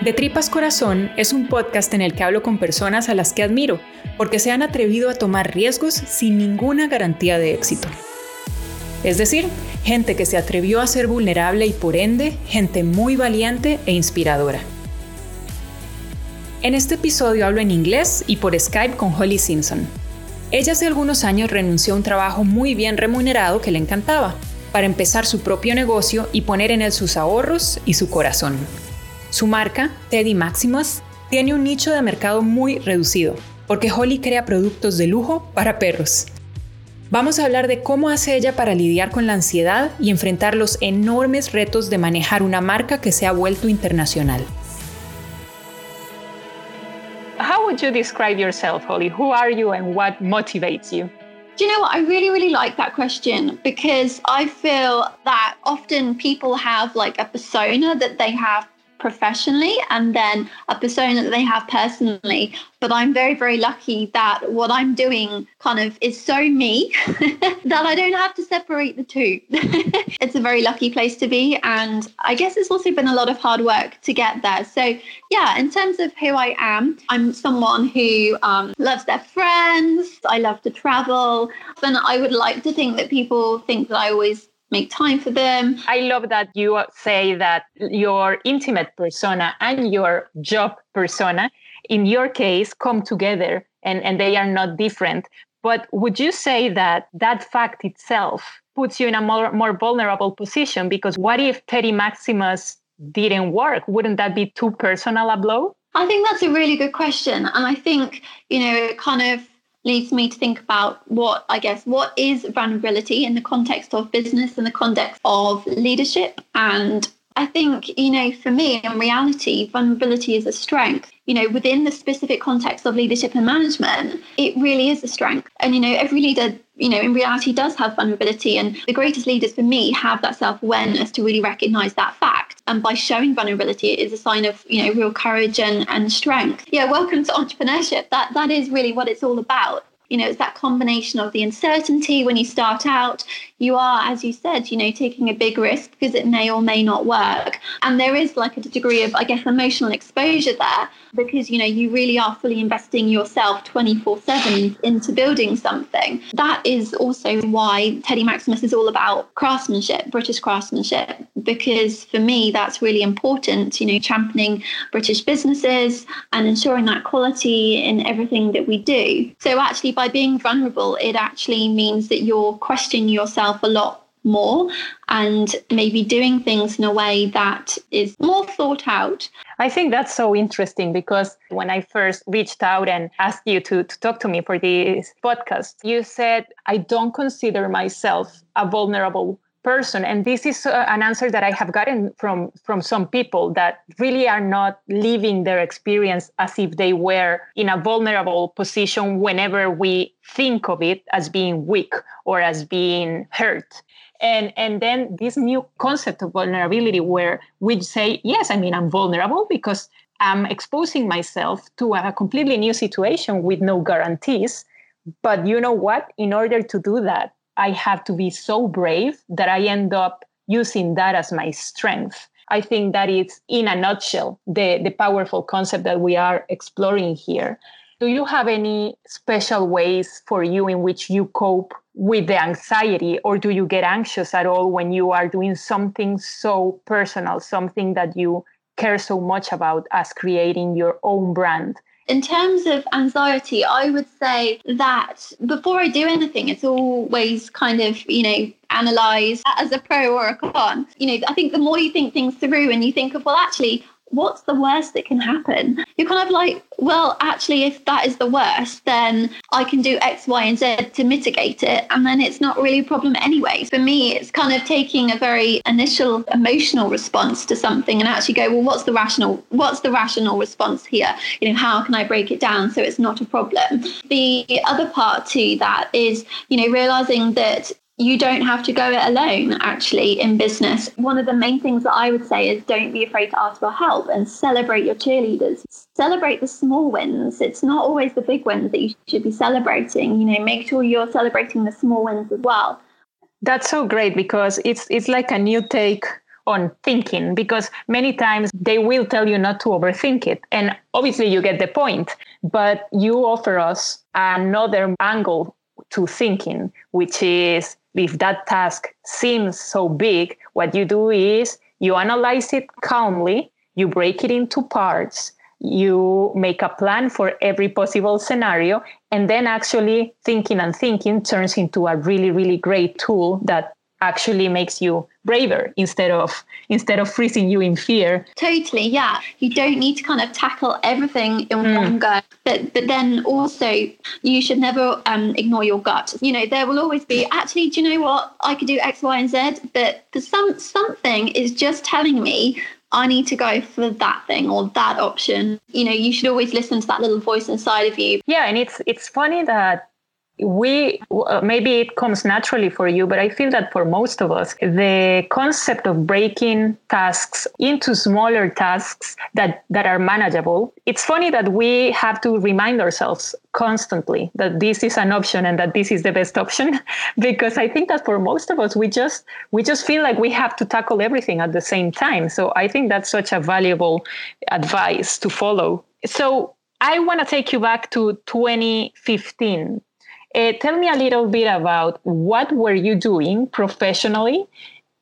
De Tripas Corazón es un podcast en el que hablo con personas a las que admiro, porque se han atrevido a tomar riesgos sin ninguna garantía de éxito. Es decir, gente que se atrevió a ser vulnerable y por ende, gente muy valiente e inspiradora. En este episodio hablo en inglés y por Skype con Holly Simpson. Ella hace algunos años renunció a un trabajo muy bien remunerado que le encantaba, para empezar su propio negocio y poner en él sus ahorros y su corazón. Su marca, Teddy Maximus, tiene un nicho de mercado muy reducido, porque Holly crea productos de lujo para perros. Vamos a hablar de cómo hace ella para lidiar con la ansiedad y enfrentar los enormes retos de manejar una marca que se ha vuelto internacional. How would you describe yourself, Holly? Who are you and what motivates you? Do you know what? I really like that question because I feel that often people have like a persona that they have professionally and then a persona that they have personally, but I'm very lucky that what I'm doing kind of is so me that I don't have to separate the two. It's a very lucky place to be, and I guess it's also been a lot of hard work to get there. So yeah, in terms of who I am, I'm someone who loves their friends. I love to travel, and I would like to think that people think that I always make time for them. I love that you say that your intimate persona and your job persona, in your case, come together and they are not different. But would you say that fact itself puts you in a more vulnerable position? Because what if Teddy Maximus didn't work? Wouldn't that be too personal a blow? I think that's a really good question. And I think, you know, it kind of leads me to think about what is vulnerability in the context of business, in the context of leadership. And I think, you know, for me, in reality, vulnerability is a strength. You know, within the specific context of leadership and management, it really is a strength. And, you know, every leader, you know, in reality does have vulnerability. And the greatest leaders for me have that self-awareness to really recognize that fact. And by showing vulnerability, it is a sign of, you know, real courage and strength. Yeah, welcome to entrepreneurship. That is really what it's all about. You know, it's that combination of the uncertainty when you start out. You are, as you said, you know, taking a big risk because it may or may not work. And there is like a degree of, I guess, emotional exposure there because, you know, you really are fully investing yourself 24/7 into building something. That is also why Teddy Maximus is all about craftsmanship, British craftsmanship, because for me, that's really important, you know, championing British businesses and ensuring that quality in everything that we do. So actually, by being vulnerable, it actually means that you're questioning yourself a lot more and maybe doing things in a way that is more thought out. I think that's so interesting because when I first reached out and asked you to talk to me for this podcast, you said, I don't consider myself a vulnerable person. And this is an answer that I have gotten from some people that really are not living their experience as if they were in a vulnerable position whenever we think of it as being weak or as being hurt. And then this new concept of vulnerability where we say, yes, I mean, I'm vulnerable because I'm exposing myself to a completely new situation with no guarantees. But you know what? In order to do that, I have to be so brave that I end up using that as my strength. I think that it's, in a nutshell, the powerful concept that we are exploring here. Do you have any special ways for you in which you cope with the anxiety, or do you get anxious at all when you are doing something so personal, something that you care so much about as creating your own brand? In terms of anxiety, I would say that before I do anything, it's always kind of, you know, analyze as a pro or a con. You know, I think the more you think things through and you think of, well, actually, what's the worst that can happen? You're kind of like, well, actually, if that is the worst, then I can do X, Y, and Z to mitigate it. And then it's not really a problem anyway. For me, it's kind of taking a very initial emotional response to something and actually go, well, what's the rational response here? You know, how can I break it down so it's not a problem? The other part to that is, you know, realizing that you don't have to go it alone, actually, in business. One of the main things that I would say is don't be afraid to ask for help and celebrate your cheerleaders. Celebrate the small wins. It's not always the big wins that you should be celebrating. You know, make sure you're celebrating the small wins as well. That's so great because it's like a new take on thinking, because many times they will tell you not to overthink it. And obviously you get the point, but you offer us another angle to thinking, which is if that task seems so big, what you do is you analyze it calmly, you break it into parts, you make a plan for every possible scenario, and then actually thinking and thinking turns into a really, really great tool that actually makes you braver instead of freezing you in fear. Totally, yeah. You don't need to kind of tackle everything in one go. But then also, you should never ignore your gut. You know, there will always be, actually, do you know what? I could do X, Y, and Z, but something is just telling me I need to go for that thing or that option. You know, you should always listen to that little voice inside of you. Yeah, and it's funny that maybe it comes naturally for you, but I feel that for most of us, the concept of breaking tasks into smaller tasks that are manageable, it's funny that we have to remind ourselves constantly that this is an option and that this is the best option, because I think that for most of us, we just feel like we have to tackle everything at the same time. So I think that's such a valuable advice to follow. So I want to take you back to 2015. Tell me a little bit about what were you doing professionally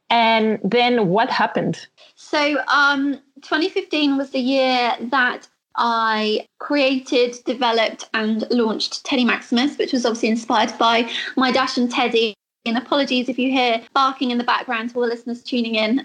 and then what happened? So 2015 was the year that I created, developed and launched Teddy Maximus, which was obviously inspired by my Dash and Teddy. And apologies if you hear barking in the background to all the listeners tuning in.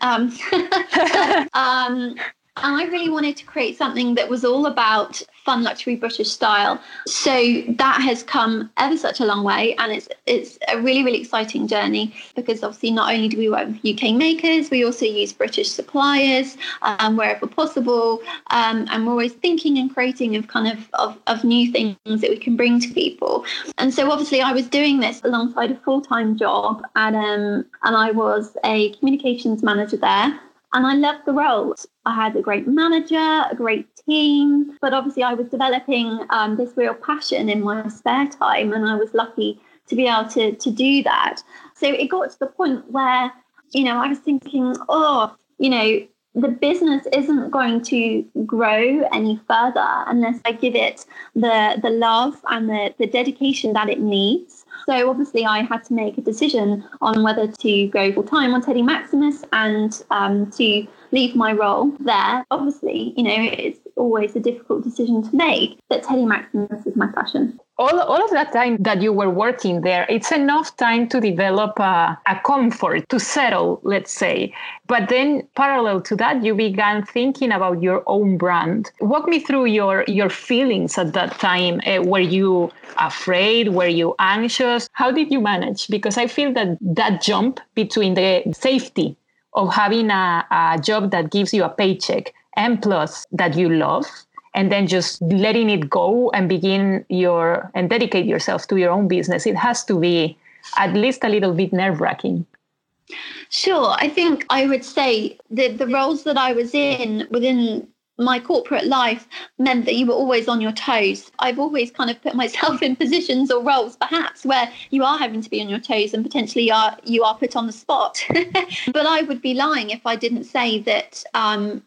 And I really wanted to create something that was all about fun, luxury, British style. So that has come ever such a long way. And it's a really, really exciting journey, because obviously not only do we work with UK makers, we also use British suppliers wherever possible. And we're always thinking and creating of new things that we can bring to people. And so obviously I was doing this alongside a full-time job. And I was a communications manager there. And I loved the role. I had a great manager, a great team, but obviously I was developing this real passion in my spare time, and I was lucky to be able to do that. So it got to the point where, you know, I was thinking, the business isn't going to grow any further unless I give it the love and the dedication that it needs. So obviously I had to make a decision on whether to go full time on Teddy Maximus and to leave my role there. Obviously, you know, it's always a difficult decision to make, but Teddy Maximus is my passion. All of that time that you were working there, it's enough time to develop a comfort, to settle, let's say. But then parallel to that, you began thinking about your own brand. Walk me through your feelings at that time. Were you afraid? Were you anxious? How did you manage? Because I feel that jump between the safety of having a job that gives you a paycheck and plus that you love, and then just letting it go and dedicate yourself to your own business, it has to be at least a little bit nerve-wracking. Sure. I think I would say that the roles that I was in within my corporate life meant that you were always on your toes. I've always kind of put myself in positions or roles perhaps where you are having to be on your toes and potentially you are put on the spot. But I would be lying if I didn't say that,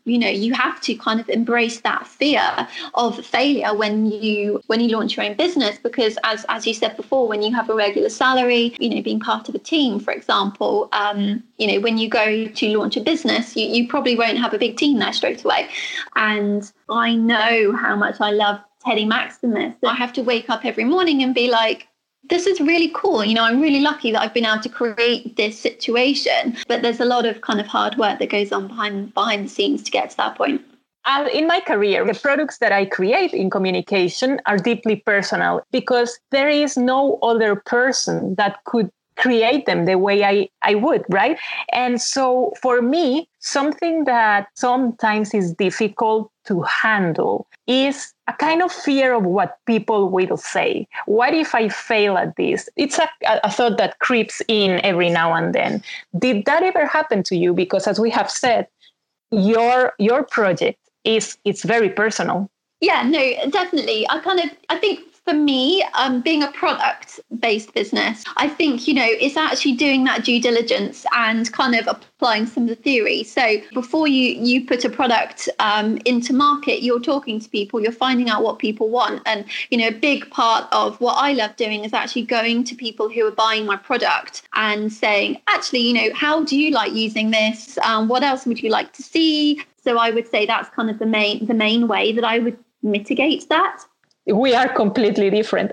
you have to kind of embrace that fear of failure when you launch your own business, because as you said before, when you have a regular salary, you know, being part of a team, for example, when you go to launch a business, you probably won't have a big team there straight away. And I know how much I love Teddy Maximus. I have to wake up every morning and be like, this is really cool. You know, I'm really lucky that I've been able to create this situation. But there's a lot of kind of hard work that goes on behind the scenes to get to that point. In my career, the products that I create in communication are deeply personal, because there is no other person that could create them the way I would, right? And so for me, something that sometimes is difficult to handle is a kind of fear of what people will say. What if I fail at this? It's a thought that creeps in every now and then. Did that ever happen to you? Because as we have said, your project is very personal. Yeah, no, definitely. I think for me, being a product-based business, I think, you know, it's actually doing that due diligence and kind of applying some of the theory. So before you put a product into market, you're talking to people, you're finding out what people want. And, you know, a big part of what I love doing is actually going to people who are buying my product and saying, actually, you know, how do you like using this? What else would you like to see? So I would say that's kind of the main way that I would mitigate that. We are completely different.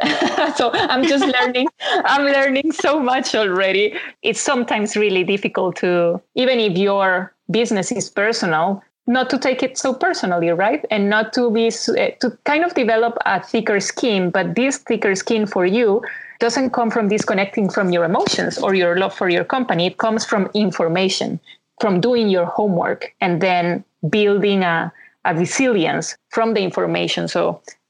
So I'm just learning. I'm learning so much already. It's sometimes really difficult to, even if your business is personal, not to take it so personally, right? And not to be, to kind of develop a thicker skin, but this thicker skin for you doesn't come from disconnecting from your emotions or your love for your company. It comes from information, from doing your homework, and then building a resilience from the information.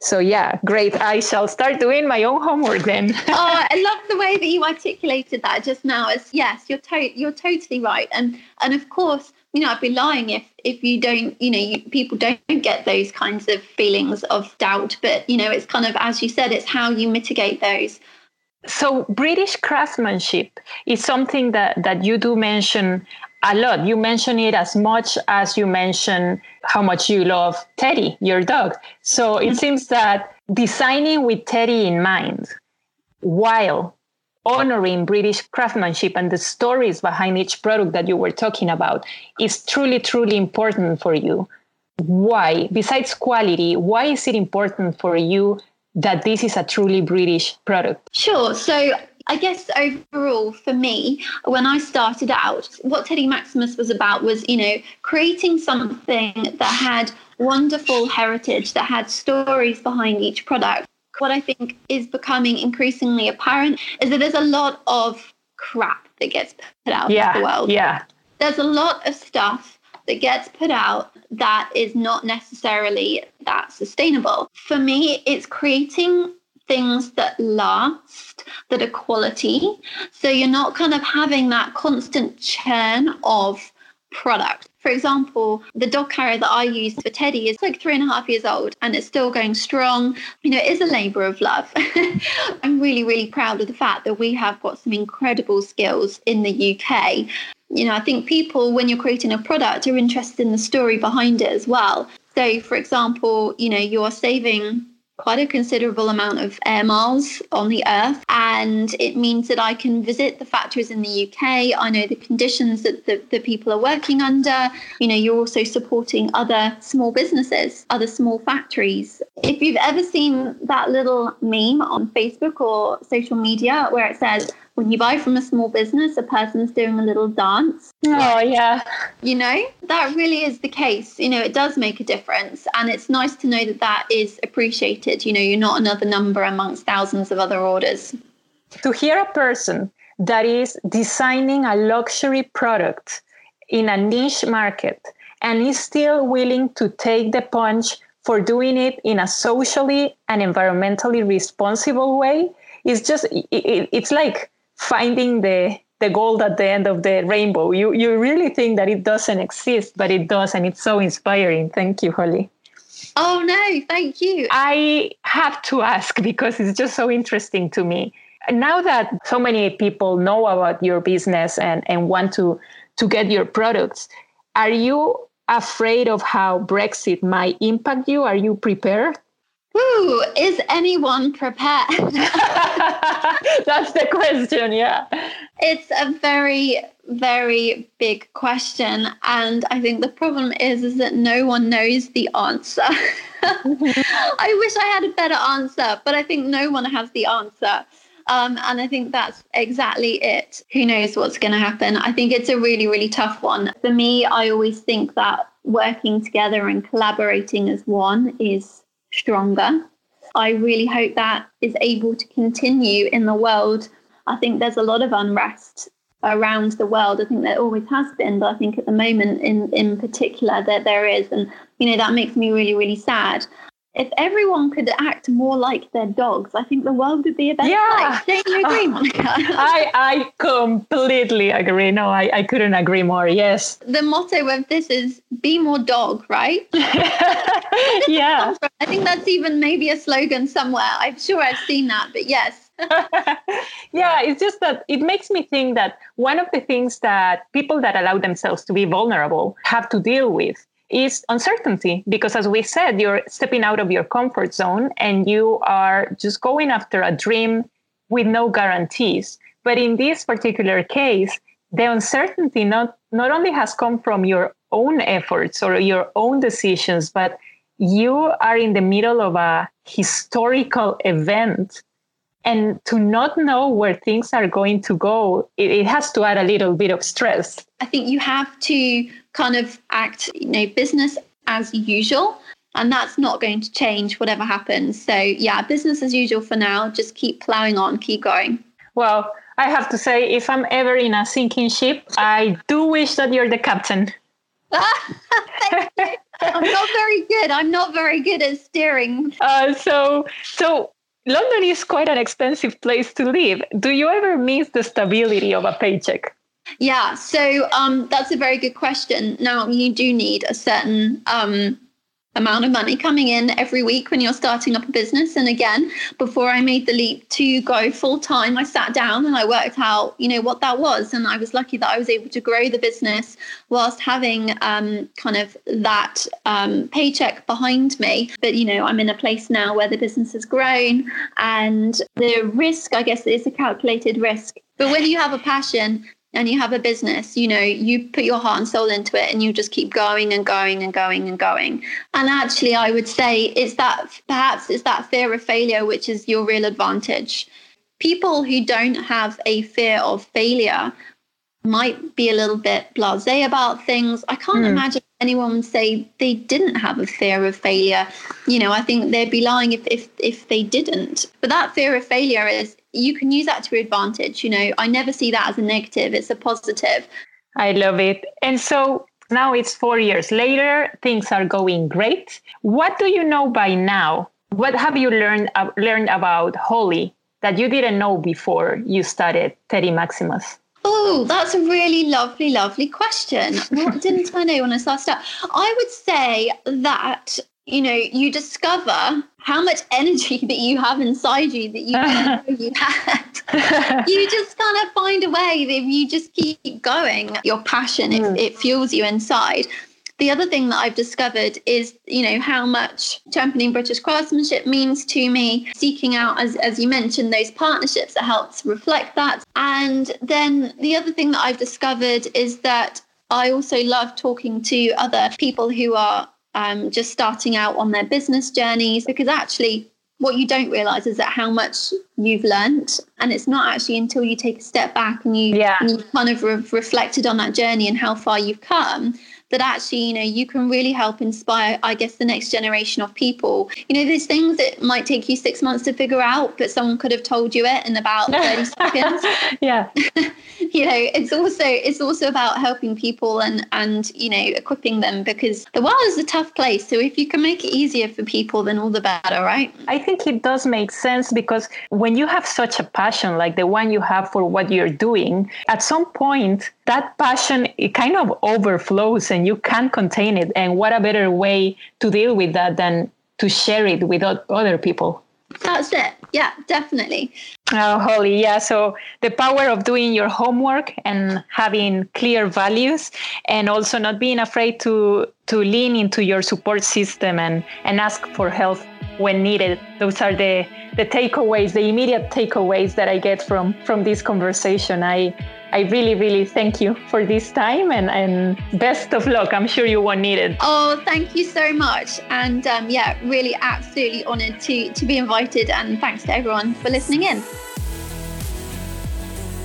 So yeah, great. I shall start doing my own homework then. Oh, I love the way that you articulated that just now. It's, yes, you're totally right. And of course, you know, I'd be lying if you don't, you know, people don't get those kinds of feelings of doubt. But, you know, it's kind of, as you said, it's how you mitigate those. So British craftsmanship is something that you do mention a lot. You mention it as much as you mention how much you love Teddy, your dog. So it seems that designing with Teddy in mind, while honoring British craftsmanship and the stories behind each product that you were talking about, is truly, truly important for you. Why, besides quality, why is it important for you that this is a truly British product? Sure. So I guess overall for me, when I started out, what Teddy Maximus was about was, you know, creating something that had wonderful heritage, that had stories behind each product. What I think is becoming increasingly apparent is that there's a lot of crap that gets put out into the world. Yeah. There's a lot of stuff that gets put out that is not necessarily that sustainable. For me, it's creating things that last, that are quality. So you're not kind of having that constant churn of product. For example, the dog carrier that I use for Teddy is like 3.5 years old and it's still going strong. You know, it is a labour of love. I'm really, really proud of the fact that we have got some incredible skills in the UK. You know, I think people, when you're creating a product, are interested in the story behind it as well. So, for example, you know, you're saving quite a considerable amount of air miles on the earth, and it means that I can visit the factories in the UK. I know the conditions that the people are working under. You know, you're also supporting other small businesses, other small factories. If you've ever seen that little meme on Facebook or social media where it says, when you buy from a small business, a person's doing a little dance. Oh, yeah. You know, that really is the case. You know, it does make a difference. And it's nice to know that that is appreciated. You know, you're not another number amongst thousands of other orders. To hear a person that is designing a luxury product in a niche market and is still willing to take the punch for doing it in a socially and environmentally responsible way is just, it's like finding the gold at the end of the rainbow. You really think that it doesn't exist, but it does, and it's so inspiring. Thank you, Holly. Oh, no, thank you. I have to ask because it's just so interesting to me. Now that so many people know about your business and want to get your products, are you afraid of how Brexit might impact you? Are you prepared? Ooh, is anyone prepared? That's the question, yeah. It's a very, very big question. And I think the problem is that no one knows the answer. I wish I had a better answer, but I think no one has the answer. And I think that's exactly it. Who knows what's going to happen? I think it's a really, really tough one. For me, I always think that working together and collaborating as one is stronger. I really hope that is able to continue in the world. I think there's a lot of unrest around the world. I think there always has been, but I think at the moment in particular that there is. And, you know, that makes me really, really sad. If everyone could act more like their dogs, I think the world would be a better place. Don't you agree, Monica? I completely agree. No, I couldn't agree more. Yes. The motto of this is be more dog, right? Yeah. I think that's even maybe a slogan somewhere. I'm sure I've seen that, but yes. Yeah, it's just that it makes me think that one of the things that people that allow themselves to be vulnerable have to deal with is uncertainty, because as we said, you're stepping out of your comfort zone and you are just going after a dream with no guarantees. But in this particular case, the uncertainty not only has come from your own efforts or your own decisions, but you are in the middle of a historical event. And to not know where things are going to go, it has to add a little bit of stress. I think you have to kind of act, business as usual, and that's not going to change whatever happens. So yeah, business as usual for now. Just keep plowing on, keep going. Well, I have to say, if I'm ever in a sinking ship, I do wish that you're the captain. Thank you. I'm not very good at steering. So London is quite an expensive place to live. Do you ever miss the stability of a paycheck? Yeah, so that's a very good question. Now, you do need a certain amount of money coming in every week when you're starting up a business. And again, before I made the leap to go full time, I sat down and I worked out, what that was. And I was lucky that I was able to grow the business whilst having kind of that paycheck behind me. But, I'm in a place now where the business has grown, and the risk, I guess, is a calculated risk. But when you have a passion and you have a business, you put your heart and soul into it, and you just keep going and going and going and going. And actually, I would say it's that fear of failure, which is your real advantage. People who don't have a fear of failure might be a little bit blasé about things. I can't imagine anyone would say they didn't have a fear of failure. I think they'd be lying if they didn't. But that fear of failure is, you can use that to your advantage. I never see that as a negative. It's a positive. I love it. And so now it's 4 years later. Things are going great. What do you know by now? What have you learned about Holly that you didn't know before you started Teddy Maximus? Oh, that's a really lovely, lovely question. What didn't I know when I started out? I would say that, you discover how much energy that you have inside you that you didn't know you had. You just kind of find a way that if you just keep going, your passion, it fuels you inside. The other thing that I've discovered is, how much championing British craftsmanship means to me, seeking out, as you mentioned, those partnerships that helps reflect that. And then the other thing that I've discovered is that I also love talking to other people who are just starting out on their business journeys, because actually what you don't realize is that how much you've learned, and it's not actually until you take a step back and you've kind of reflected on that journey and how far you've come, that actually, you can really help inspire, I guess, the next generation of people. There's things that might take you 6 months to figure out, but someone could have told you it in about 30 seconds. Yeah. It's also about helping people and, equipping them, because the world is a tough place. So if you can make it easier for people, then all the better, right? I think it does make sense, because when you have such a passion like the one you have for what you're doing, at some point, that passion, it kind of overflows and you can't contain it. And what a better way to deal with that than to share it with other people. That's it. Yeah, definitely. Oh, Holly. Yeah. So the power of doing your homework and having clear values, and also not being afraid to lean into your support system and ask for help when needed. Those are the takeaways, the immediate takeaways that I get from this conversation. I really, really thank you for this time and best of luck. I'm sure you won't need it. Oh, thank you so much. And really absolutely honored to be invited, and thanks to everyone for listening in.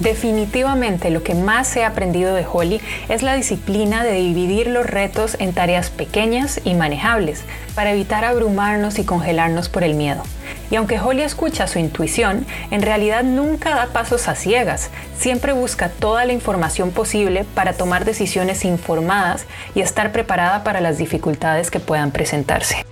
Definitivamente lo que más he aprendido de Holly es la disciplina de dividir los retos en tareas pequeñas y manejables para evitar abrumarnos y congelarnos por el miedo. Y aunque Holly escucha su intuición, en realidad nunca da pasos a ciegas, siempre busca toda la información posible para tomar decisiones informadas y estar preparada para las dificultades que puedan presentarse.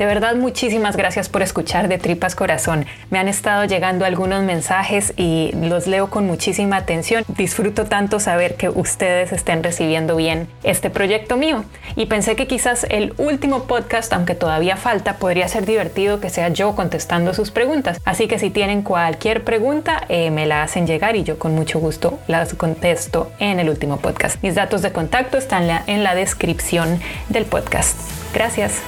De verdad, muchísimas gracias por escuchar De Tripas Corazón. Me han estado llegando algunos mensajes y los leo con muchísima atención. Disfruto tanto saber que ustedes estén recibiendo bien este proyecto mío. Y pensé que quizás el último podcast, aunque todavía falta, podría ser divertido que sea yo contestando sus preguntas. Así que si tienen cualquier pregunta, me la hacen llegar y yo con mucho gusto las contesto en el último podcast. Mis datos de contacto están en la descripción del podcast. Gracias.